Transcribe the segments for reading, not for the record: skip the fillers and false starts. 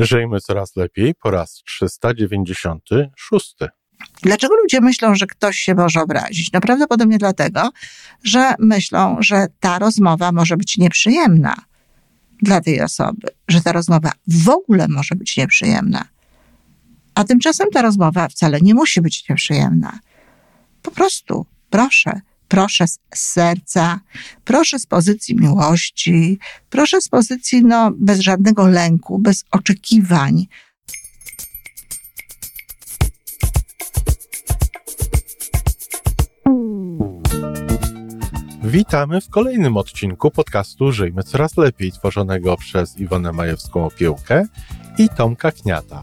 Żyjmy coraz lepiej po raz 396. Dlaczego ludzie myślą, że ktoś się może obrazić? No prawdopodobnie dlatego, że myślą, że ta rozmowa może być nieprzyjemna dla tej osoby, że ta rozmowa w ogóle może być nieprzyjemna. A tymczasem ta rozmowa wcale nie musi być nieprzyjemna. Po prostu proszę z serca, proszę z pozycji miłości, proszę z pozycji bez żadnego lęku, bez oczekiwań. Witamy w kolejnym odcinku podcastu Żyjmy Coraz Lepiej, tworzonego przez Iwonę Majewską-Opiełkę i Tomka Kniata.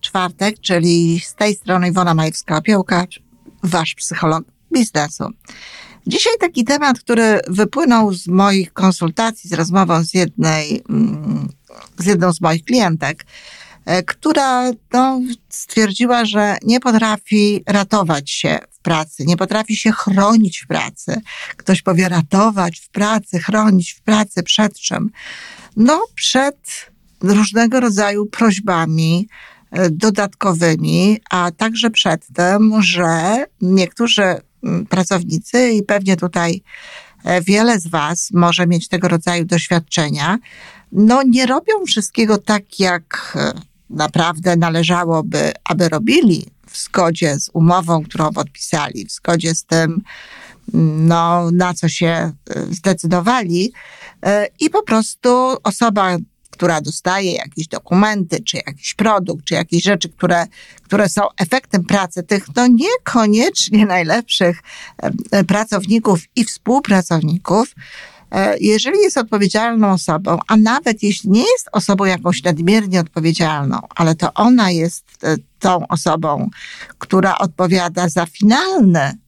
czwartek, czyli z tej strony Iwona Majewska-Opiełka, wasz psycholog biznesu. Dzisiaj taki temat, który wypłynął z moich konsultacji, z rozmową z jedną z moich klientek, która stwierdziła, że nie potrafi ratować się w pracy, nie potrafi się chronić w pracy. Ktoś powie ratować w pracy, chronić w pracy, przed czym? Przed różnego rodzaju prośbami dodatkowymi, a także przed tym, że niektórzy pracownicy i pewnie tutaj wiele z was może mieć tego rodzaju doświadczenia, nie robią wszystkiego tak, jak naprawdę należałoby, aby robili w zgodzie z umową, którą podpisali, w zgodzie z tym, na co się zdecydowali i po prostu osoba, która dostaje jakieś dokumenty, czy jakiś produkt, czy jakieś rzeczy, które są efektem pracy tych niekoniecznie najlepszych pracowników i współpracowników, jeżeli jest odpowiedzialną osobą, a nawet jeśli nie jest osobą jakąś nadmiernie odpowiedzialną, ale to ona jest tą osobą, która odpowiada za finalny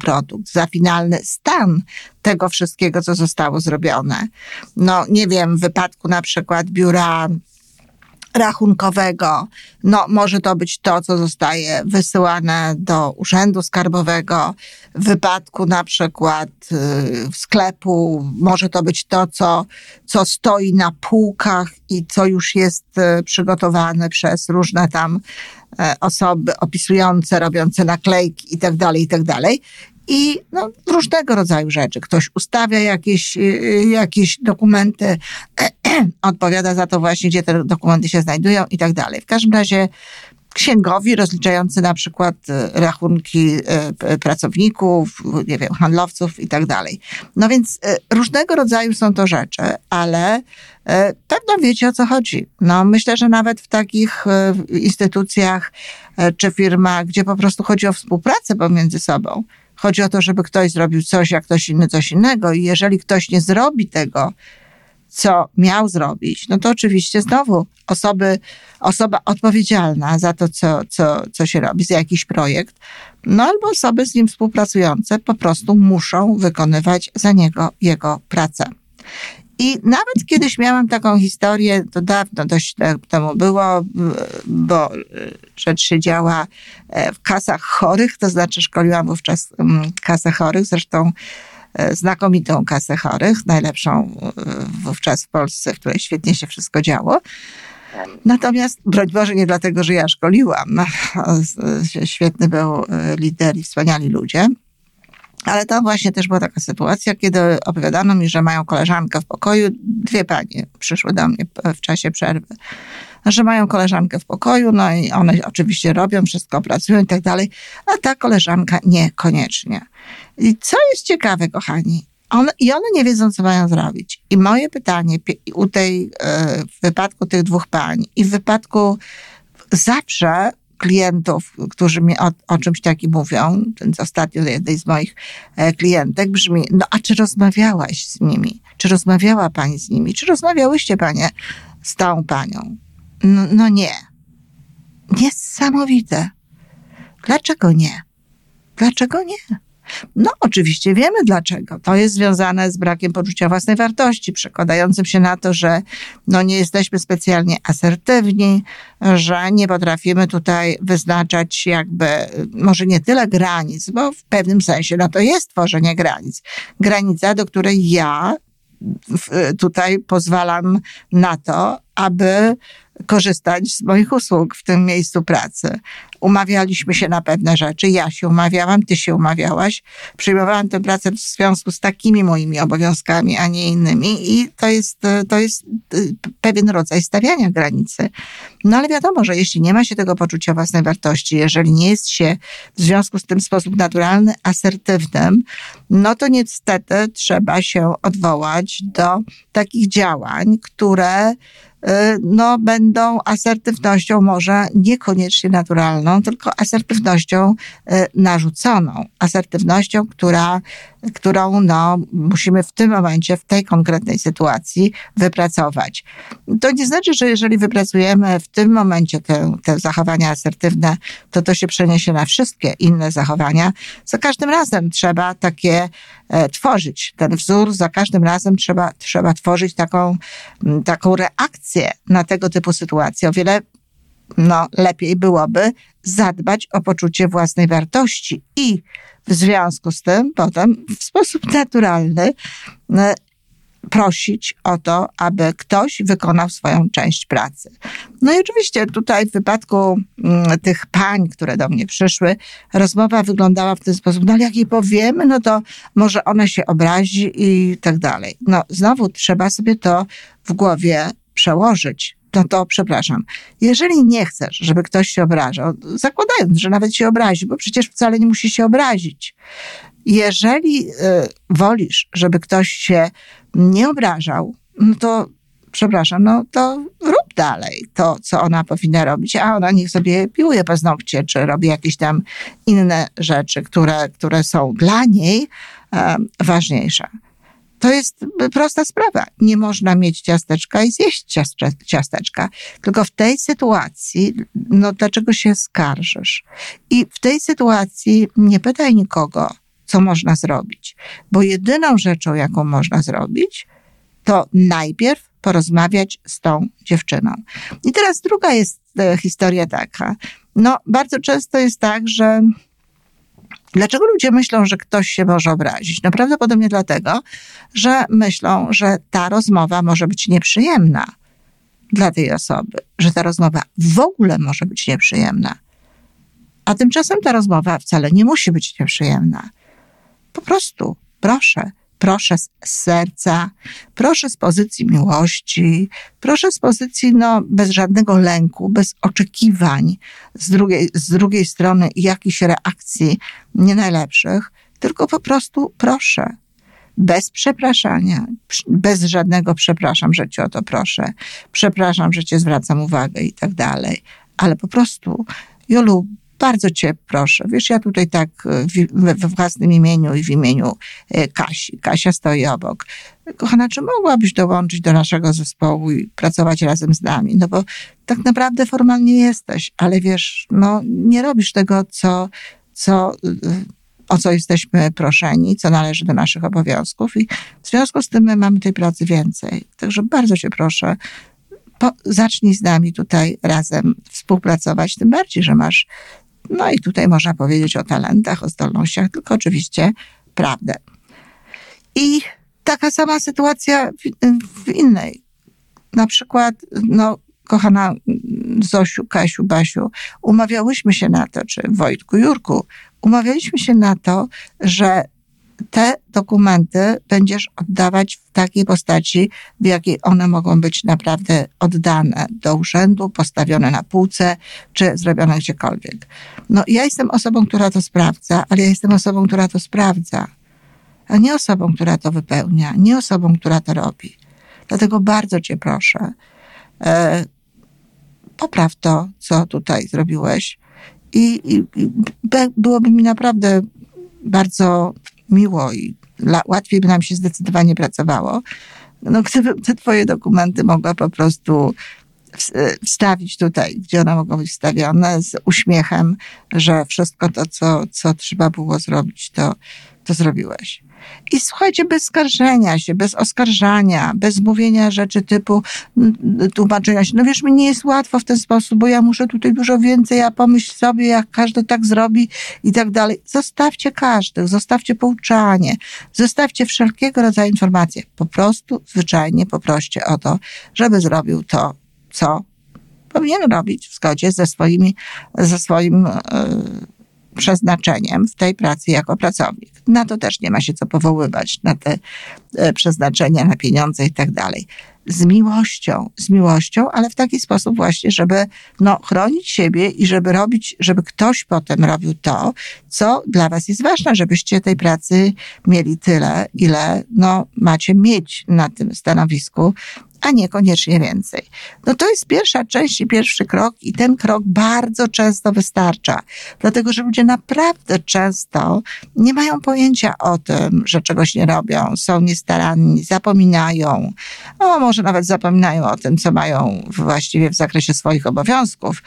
produkt, za finalny stan tego wszystkiego, co zostało zrobione. W wypadku na przykład biura rachunkowego, może to być to, co zostaje wysyłane do urzędu skarbowego. W wypadku na przykład sklepu może to być to, co stoi na półkach i co już jest przygotowane przez różne tam osoby opisujące, robiące naklejki itd. I różnego rodzaju rzeczy. Ktoś ustawia jakieś dokumenty, odpowiada za to właśnie, gdzie te dokumenty się znajdują i tak dalej. W każdym razie księgowi rozliczający na przykład rachunki pracowników, handlowców i tak dalej. Więc różnego rodzaju są to rzeczy, ale pewno wiecie, o co chodzi. Myślę, że nawet w takich instytucjach czy firmach, gdzie po prostu chodzi o współpracę pomiędzy sobą, chodzi o to, żeby ktoś zrobił coś, a ktoś inny coś innego i jeżeli ktoś nie zrobi tego, co miał zrobić, to oczywiście znowu osoba odpowiedzialna za to, co się robi, za jakiś projekt, albo osoby z nim współpracujące po prostu muszą wykonywać za niego jego pracę. I nawet kiedyś miałam taką historię, to dawno dość temu było, bo rzecz się działa w kasach chorych, to znaczy szkoliłam wówczas kasę chorych, zresztą znakomitą kasę chorych, najlepszą wówczas w Polsce, w której świetnie się wszystko działo. Natomiast, broń Boże, nie dlatego, że ja szkoliłam, świetny był lider i wspaniali ludzie. Ale to właśnie też była taka sytuacja, kiedy opowiadano mi, że mają koleżankę w pokoju. Dwie panie przyszły do mnie w czasie przerwy, że mają koleżankę w pokoju, i one oczywiście robią wszystko, pracują i tak dalej, a ta koleżanka niekoniecznie. I co jest ciekawe, kochani, one nie wiedzą, co mają zrobić. I moje pytanie w wypadku tych dwóch pań i w wypadku zawsze klientów, którzy mi o czymś takim mówią, ostatnio jednej z moich klientek brzmi, a czy rozmawiałaś z nimi? Czy rozmawiała pani z nimi? Czy rozmawiałyście panie z tą panią? Nie. niesamowite. Dlaczego nie? Dlaczego nie? No oczywiście wiemy dlaczego. To jest związane z brakiem poczucia własnej wartości, przekładającym się na to, że nie jesteśmy specjalnie asertywni, że nie potrafimy tutaj wyznaczać może nie tyle granic, bo w pewnym sensie to jest tworzenie granic. Granica, do której ja tutaj pozwalam na to, aby korzystać z moich usług w tym miejscu pracy. Umawialiśmy się na pewne rzeczy, ja się umawiałam, ty się umawiałaś, przyjmowałam tę pracę w związku z takimi moimi obowiązkami, a nie innymi i to jest pewien rodzaj stawiania granicy. No ale wiadomo, że jeśli nie ma się tego poczucia własnej wartości, jeżeli nie jest się w związku z tym w sposób naturalny, asertywnym, to niestety trzeba się odwołać do takich działań, które będą asertywnością może niekoniecznie naturalną, tylko asertywnością narzuconą. Asertywnością, którą musimy w tym momencie, w tej konkretnej sytuacji wypracować. To nie znaczy, że jeżeli wypracujemy w tym momencie te zachowania asertywne, to się przeniesie na wszystkie inne zachowania. Za każdym razem trzeba takie tworzyć, ten wzór, za każdym razem trzeba tworzyć taką reakcję na tego typu sytuacje. O wiele lepiej byłoby zadbać o poczucie własnej wartości i w związku z tym potem w sposób naturalny prosić o to, aby ktoś wykonał swoją część pracy. I oczywiście tutaj w wypadku tych pań, które do mnie przyszły, rozmowa wyglądała w ten sposób, ale jak jej powiemy, to może ona się obrazi i tak dalej. Znowu trzeba sobie to w głowie przełożyć. Jeżeli nie chcesz, żeby ktoś się obrażał, zakładając, że nawet się obrazi, bo przecież wcale nie musi się obrazić. Jeżeli wolisz, żeby ktoś się nie obrażał, to rób dalej to, co ona powinna robić, a ona niech sobie piłuje paznokcie, czy robi jakieś tam inne rzeczy, które są dla niej ważniejsze. To jest prosta sprawa. Nie można mieć ciasteczka i zjeść ciasteczka. Tylko w tej sytuacji, dlaczego się skarżysz? I w tej sytuacji nie pytaj nikogo, co można zrobić. Bo jedyną rzeczą, jaką można zrobić, to najpierw porozmawiać z tą dziewczyną. I teraz druga jest historia taka. Bardzo często jest tak, że dlaczego ludzie myślą, że ktoś się może obrazić? Prawdopodobnie dlatego, że myślą, że ta rozmowa może być nieprzyjemna dla tej osoby. Że ta rozmowa w ogóle może być nieprzyjemna. A tymczasem ta rozmowa wcale nie musi być nieprzyjemna. Po prostu proszę z serca, proszę z pozycji miłości, proszę z pozycji bez żadnego lęku, bez oczekiwań z drugiej strony jakichś reakcji nie najlepszych, tylko po prostu proszę. Bez przepraszania, bez żadnego przepraszam, że cię o to proszę, przepraszam, że cię zwracam uwagę i tak dalej, ale po prostu Jolu, bardzo cię proszę. Wiesz, ja tutaj tak we własnym imieniu i w imieniu Kasi. Kasia stoi obok. Kochana, czy mogłabyś dołączyć do naszego zespołu i pracować razem z nami? Bo tak naprawdę formalnie jesteś, ale wiesz, nie robisz tego, o co jesteśmy proszeni, co należy do naszych obowiązków i w związku z tym my mamy tej pracy więcej. Także bardzo cię proszę, zacznij z nami tutaj razem współpracować, tym bardziej, że masz i tutaj można powiedzieć o talentach, o zdolnościach, tylko oczywiście prawdę. I taka sama sytuacja w innej. Na przykład, kochana Zosiu, Kasiu, Basiu, umawiałyśmy się na to, czy Wojtku, Jurku, umawialiśmy się na to, że te dokumenty będziesz oddawać w takiej postaci, w jakiej one mogą być naprawdę oddane do urzędu, postawione na półce, czy zrobione gdziekolwiek. Ja jestem osobą, która to sprawdza, ale ja jestem osobą, która to sprawdza, a nie osobą, która to wypełnia, nie osobą, która to robi. Dlatego bardzo cię proszę, popraw to, co tutaj zrobiłeś i byłoby mi naprawdę bardzo miło i łatwiej by nam się zdecydowanie pracowało, gdybym te twoje dokumenty mogła po prostu wstawić tutaj, gdzie one mogą być wstawione, z uśmiechem, że wszystko to, co trzeba było zrobić, to zrobiłeś. I słuchajcie, bez skarżenia się, bez oskarżania, bez mówienia rzeczy typu tłumaczenia się. No wiesz, mi nie jest łatwo w ten sposób, bo ja muszę tutaj dużo więcej, ja pomyśl sobie, jak każdy tak zrobi i tak dalej. Zostawcie każdych, zostawcie pouczanie, zostawcie wszelkiego rodzaju informacje. Po prostu, zwyczajnie poproście o to, żeby zrobił to, co powinien robić w zgodzie ze swoim przeznaczeniem w tej pracy jako pracownik. Na to też nie ma się co powoływać, na te przeznaczenia, na pieniądze i tak dalej. Z miłością, ale w taki sposób właśnie, żeby chronić siebie i żeby robić, żeby ktoś potem robił to, co dla was jest ważne, żebyście tej pracy mieli tyle, ile macie mieć na tym stanowisku, a niekoniecznie więcej. To jest pierwsza część i pierwszy krok i ten krok bardzo często wystarcza, dlatego że ludzie naprawdę często nie mają pojęcia o tym, że czegoś nie robią, są niestaranni, zapominają, może nawet zapominają o tym, co mają właściwie w zakresie swoich obowiązków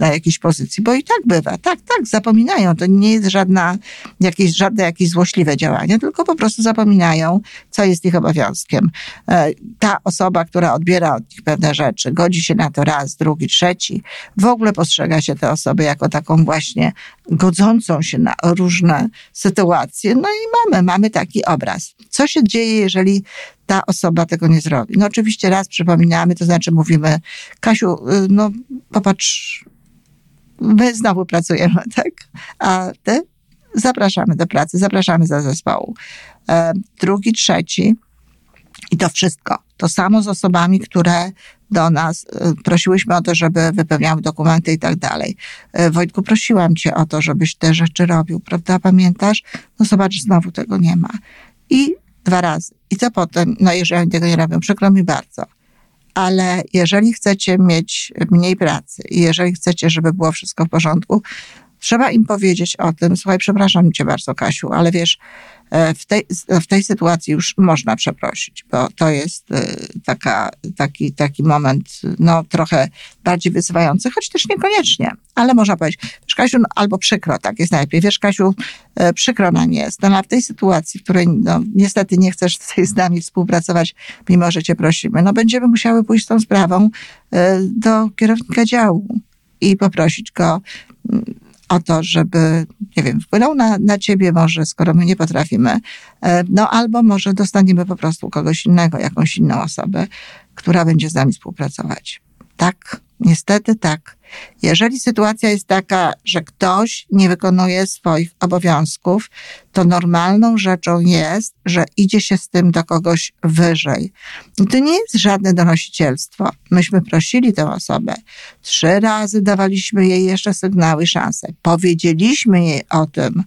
na jakiejś pozycji, bo i tak bywa, tak, zapominają, to nie jest żadne jakieś złośliwe działanie, tylko po prostu zapominają, co jest ich obowiązkiem. Ta osoba, która odbiera od nich pewne rzeczy, godzi się na to raz, drugi, trzeci, w ogóle postrzega się tę osobę jako taką właśnie godzącą się na różne sytuacje. I mamy taki obraz. Co się dzieje, jeżeli ta osoba tego nie zrobi? Oczywiście raz przypominamy, to znaczy mówimy: Kasiu, popatrz, my znowu pracujemy, tak? A ty? Zapraszamy do pracy, zapraszamy do zespołu. Drugi, trzeci. I to wszystko. To samo z osobami, które do nas prosiłyśmy o to, żeby wypełniały dokumenty i tak dalej. Wojtku, prosiłam cię o to, żebyś te rzeczy robił, prawda? Pamiętasz? Zobacz, znowu tego nie ma. I dwa razy. I co potem? Jeżeli oni tego nie robią, przykro mi bardzo. Ale jeżeli chcecie mieć mniej pracy i jeżeli chcecie, żeby było wszystko w porządku, trzeba im powiedzieć o tym: słuchaj, przepraszam cię bardzo, Kasiu, ale wiesz, w tej sytuacji już można przeprosić, bo to jest taki moment trochę bardziej wyzywający, choć też niekoniecznie, ale można powiedzieć: wiesz, Kasiu, albo przykro, tak jest najlepiej, wiesz, Kasiu, przykro nam jest, ale w tej sytuacji, w której niestety nie chcesz tutaj z nami współpracować, mimo że cię prosimy, będziemy musiały pójść z tą sprawą do kierownika działu i poprosić go o to, żeby, nie wiem, wpłynął na ciebie może, skoro my nie potrafimy, albo może dostaniemy po prostu kogoś innego, jakąś inną osobę, która będzie z nami współpracować. Tak, niestety tak. Jeżeli sytuacja jest taka, że ktoś nie wykonuje swoich obowiązków, to normalną rzeczą jest, że idzie się z tym do kogoś wyżej. I to nie jest żadne donosicielstwo. Myśmy prosili tę osobę. 3 razy dawaliśmy jej jeszcze sygnały, szanse. Powiedzieliśmy jej o tym,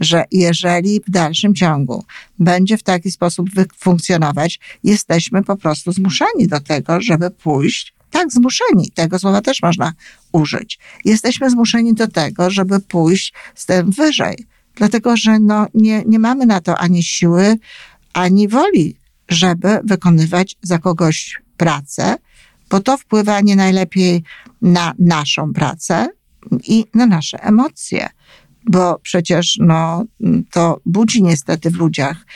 że jeżeli w dalszym ciągu będzie w taki sposób funkcjonować, jesteśmy po prostu zmuszeni do tego, żeby pójść. Tak, zmuszeni. Tego słowa też można użyć. Jesteśmy zmuszeni do tego, żeby pójść z tym wyżej. Dlatego, że nie mamy na to ani siły, ani woli, żeby wykonywać za kogoś pracę, bo to wpływa nie najlepiej na naszą pracę i na nasze emocje. Bo przecież to budzi niestety w ludziach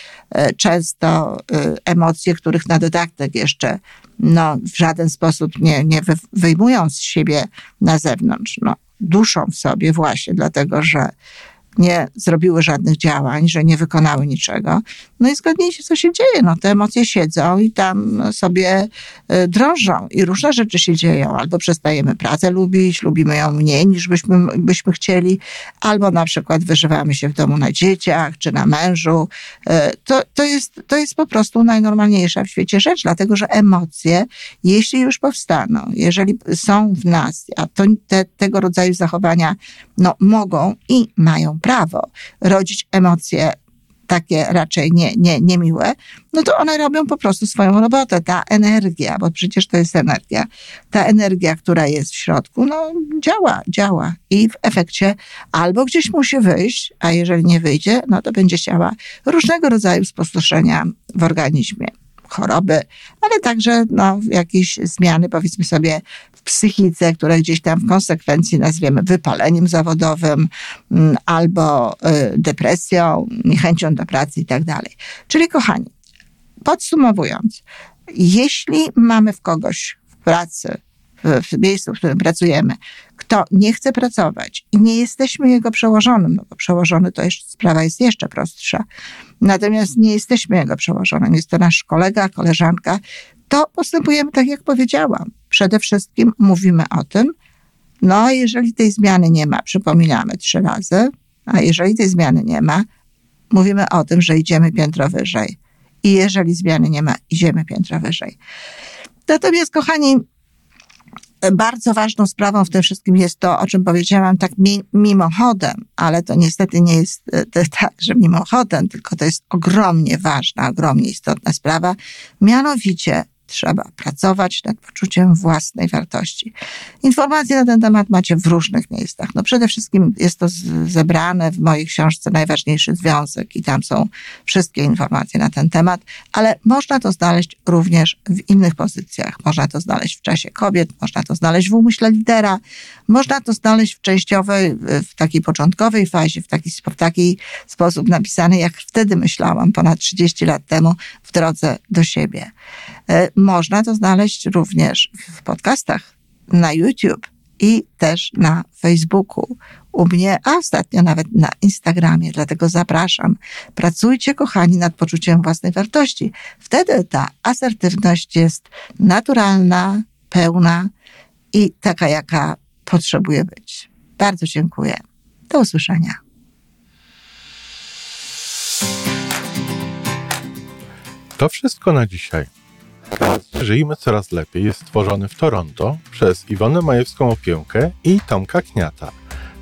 często emocje, których na dodatek jeszcze w żaden sposób nie wyjmują z siebie na zewnątrz. Duszą w sobie właśnie dlatego, że nie zrobiły żadnych działań, że nie wykonały niczego. I zgadnijcie, co się dzieje. Te emocje siedzą i tam sobie drążą i różne rzeczy się dzieją. Albo przestajemy pracę lubić, lubimy ją mniej niż byśmy chcieli, albo na przykład wyżywamy się w domu na dzieciach czy na mężu. To jest po prostu najnormalniejsza w świecie rzecz, dlatego że emocje, jeśli już powstaną, jeżeli są w nas, a tego rodzaju zachowania mogą i mają prawo rodzić emocje takie raczej niemiłe, to one robią po prostu swoją robotę. Ta energia, bo przecież to jest energia, ta energia, która jest w środku, działa i w efekcie albo gdzieś musi wyjść, a jeżeli nie wyjdzie, to będzie działała różnego rodzaju spustoszenia w organizmie. choroby, ale także jakieś zmiany, powiedzmy sobie, w psychice, które gdzieś tam w konsekwencji nazwiemy wypaleniem zawodowym albo depresją, niechęcią do pracy i tak dalej. Czyli kochani, podsumowując, jeśli mamy w kogoś w pracy, w miejscu, w którym pracujemy, kto nie chce pracować i nie jesteśmy jego przełożonym, no bo przełożony to jeszcze, sprawa jest jeszcze prostsza, natomiast nie jesteśmy jego przełożonym, jest to nasz kolega, koleżanka, to postępujemy tak, jak powiedziałam. Przede wszystkim mówimy o tym, jeżeli tej zmiany nie ma, przypominamy 3 razy, a jeżeli tej zmiany nie ma, mówimy o tym, że idziemy piętro wyżej. I jeżeli zmiany nie ma, idziemy piętro wyżej. Natomiast, kochani, bardzo ważną sprawą w tym wszystkim jest to, o czym powiedziałam tak mimochodem, ale to niestety nie jest tak, że mimochodem, tylko to jest ogromnie ważna, ogromnie istotna sprawa. Mianowicie trzeba pracować nad poczuciem własnej wartości. Informacje na ten temat macie w różnych miejscach. Przede wszystkim jest to zebrane w mojej książce Najważniejszy Związek i tam są wszystkie informacje na ten temat, ale można to znaleźć również w innych pozycjach. Można to znaleźć w Czasie Kobiet, można to znaleźć w Umyśle Lidera, można to znaleźć w częściowej, w takiej początkowej fazie, w taki sposób napisanej, jak wtedy myślałam, ponad 30 lat temu, w drodze do siebie. Można to znaleźć również w podcastach, na YouTube i też na Facebooku u mnie, a ostatnio nawet na Instagramie, dlatego zapraszam. Pracujcie, kochani, nad poczuciem własnej wartości. Wtedy ta asertywność jest naturalna, pełna i taka, jaka potrzebuje być. Bardzo dziękuję. Do usłyszenia. To wszystko na dzisiaj. Żyjmy Coraz Lepiej jest stworzony w Toronto przez Iwonę Majewską-Opiełkę i Tomka Kniata.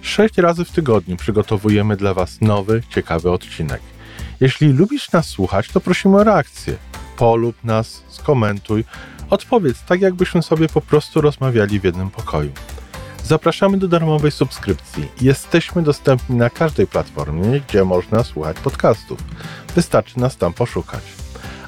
6 razy w tygodniu przygotowujemy dla Was nowy, ciekawy odcinek. Jeśli lubisz nas słuchać, to prosimy o reakcję. Polub nas, skomentuj, odpowiedz tak, jakbyśmy sobie po prostu rozmawiali w jednym pokoju. Zapraszamy do darmowej subskrypcji. Jesteśmy dostępni na każdej platformie, gdzie można słuchać podcastów. Wystarczy nas tam poszukać.